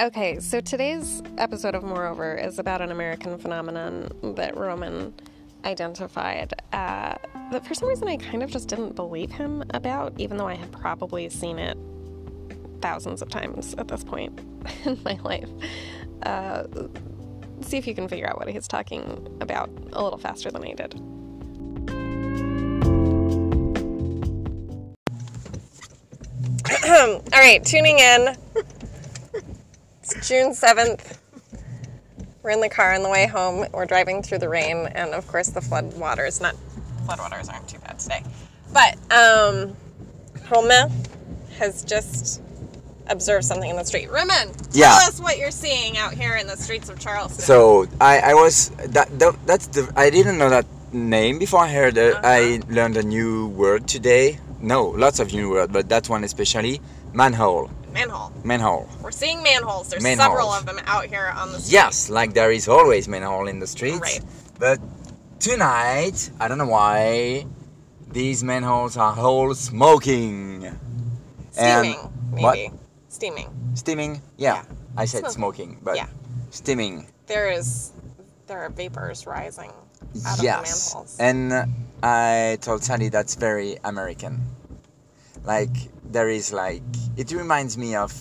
Okay, so today's episode of Moreover is about an American phenomenon that Roman identified that for some reason I kind of just didn't believe him about, even though I had probably seen it thousands of times at this point in my life. See if you can figure out what he's talking about a little faster than I did. All right, tuning in. It's June 7th. We're in the car on the way home. We're driving through the rain, and of course the floodwaters aren't too bad today. But Roman has just observed something in the street. Roman, tell us what you're seeing out here in the streets of Charleston. So I didn't know that name before I heard it. Uh-huh. I learned a new word today. No, lots of new words, but that one especially, manhole. Manhole. We're seeing manholes. There's several of them out here on the street. Yes, like there is always manhole in the streets. Right. But tonight, I don't know why, these manholes are all smoking. Steaming, maybe. What? Steaming. Yeah. I said smoking, but steaming. There are vapors rising out of the manholes. And I told Sandy that's very American. It reminds me of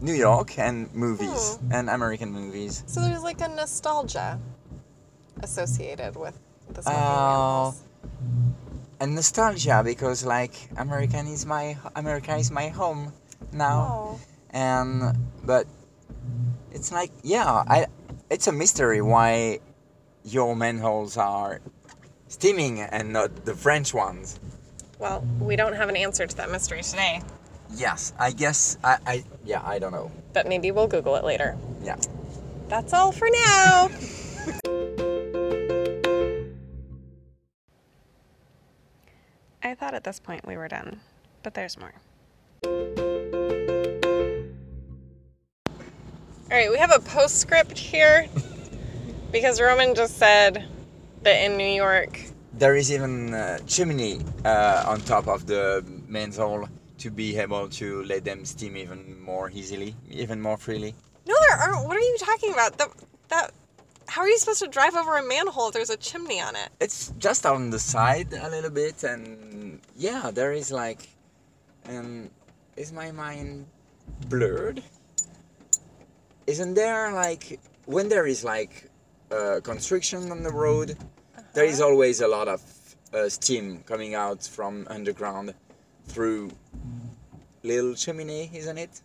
New York and movies, and American movies. So there's like a nostalgia associated with the smoking manholes. And nostalgia because America is my home now. Oh. But it's it's a mystery why your manholes are steaming and not the French ones. Well, we don't have an answer to that mystery today. Yes, I guess, I don't know. But maybe we'll Google it later. Yeah. That's all for now. I thought at this point we were done, but there's more. All right, we have a postscript here because Roman just said that in New York, there is even a chimney on top of the manhole to be able to let them steam even more easily, even more freely. No, there aren't. What are you talking about? How are you supposed to drive over a manhole if there's a chimney on it? It's just on the side a little bit, and there is is my mind blurred? Isn't there when there is construction on the road? There is always a lot of steam coming out from underground through little chimney, isn't it?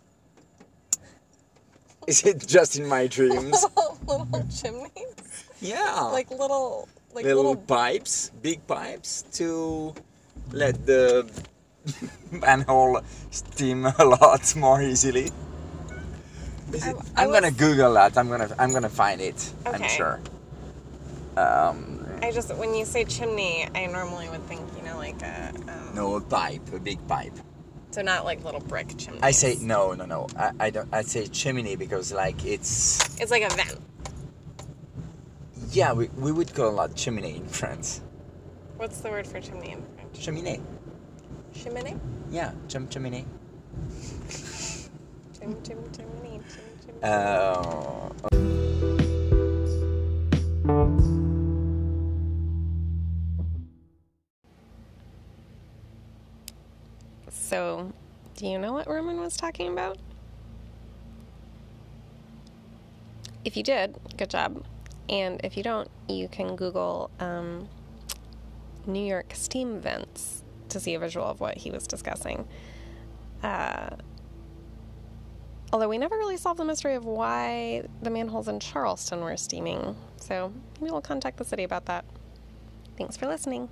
Is it just in my dreams? little chimneys? Yeah. Little pipes, big pipes to let the manhole steam a lot more easily. I'm gonna Google that. I'm gonna find it. Okay. I'm sure. When you say chimney, I normally would think, a pipe, a big pipe. So not little brick chimneys. I say, no. I say chimney because it's... It's like a vent. Yeah, we would call that chimney in France. What's the word for chimney in French? Cheminée. Cheminée? Yeah, cheminée. Cheminée. So, do you know what Roman was talking about? If you did, good job. And if you don't, you can Google New York steam vents to see a visual of what he was discussing. Although we never really solved the mystery of why the manholes in Charleston were steaming. So, maybe we'll contact the city about that. Thanks for listening.